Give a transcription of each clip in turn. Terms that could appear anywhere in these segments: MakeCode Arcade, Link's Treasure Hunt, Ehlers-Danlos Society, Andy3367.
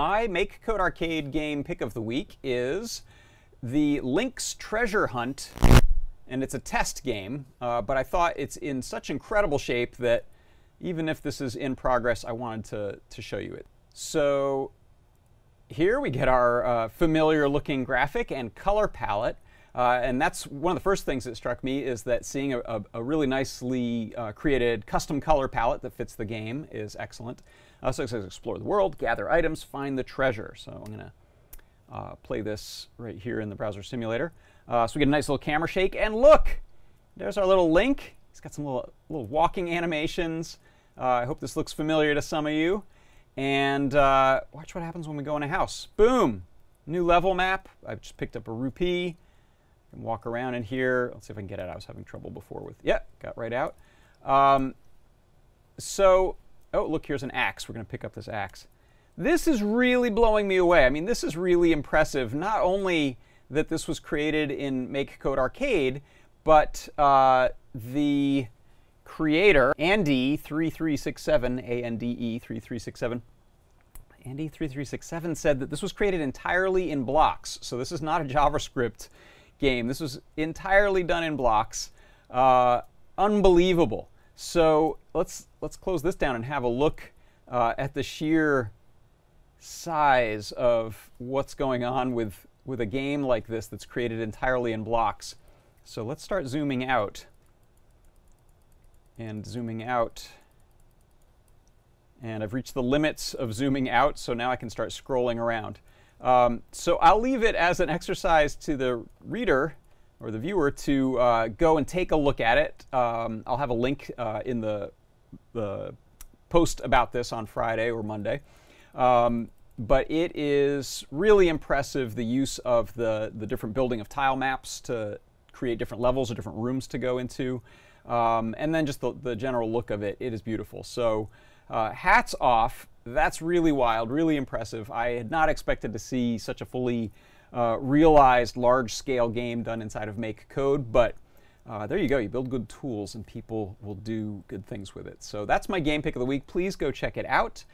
My MakeCode Arcade game pick of the week is the Link's Treasure Hunt, and it's a test game, but I thought it's in such incredible shape that even if this is in progress, I wanted to show you it. So here we get our familiar looking graphic and color palette, and that's one of the first things that struck me, is that seeing a really nicely created custom color palette that fits the game is excellent. So it says explore the world, gather items, find the treasure. So I'm going to play this right here in the browser simulator. So we get a nice little camera shake, and look! There's our little Link. He's got some little walking animations. I hope this looks familiar to some of you. And watch what happens when we go in a house. Boom! New level map. I've just picked up a rupee. I can walk around in here. Let's see if I can get out. I was having trouble before with... Yep, got right out. Oh, look, here's an axe. We're going to pick up this axe. This is really blowing me away. I mean, this is really impressive. Not only that this was created in MakeCode Arcade, but the creator, Andy3367, A-N-D-E-3367, Andy3367 said that this was created entirely in blocks. So this is not a JavaScript game. This was entirely done in blocks. Unbelievable. So let's close this down and have a look at the sheer size of what's going on with a game like this that's created entirely in blocks. So let's start zooming out. And zooming out. And I've reached the limits of zooming out, so now I can start scrolling around. So I'll leave it as an exercise to the reader or the viewer to go and take a look at it. I'll have a link in the post about this on Friday or Monday. But it is really impressive, the use of the different building of tile maps to create different levels or different rooms to go into. And then just the general look of it. It is beautiful. So hats off. That's really wild, really impressive. I had not expected to see such a fully realized large-scale game done inside of MakeCode, but there you go. You build good tools and people will do good things with it. So that's my game pick of the week. Please go check it out.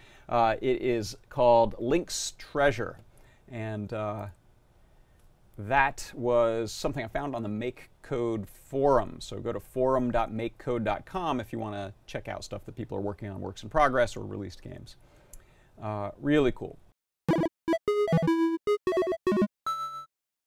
It is called Link's Treasure, and that was something I found on the MakeCode forum. So go to forum.makecode.com if you want to check out stuff that people are working on, works in progress or released games. Really cool.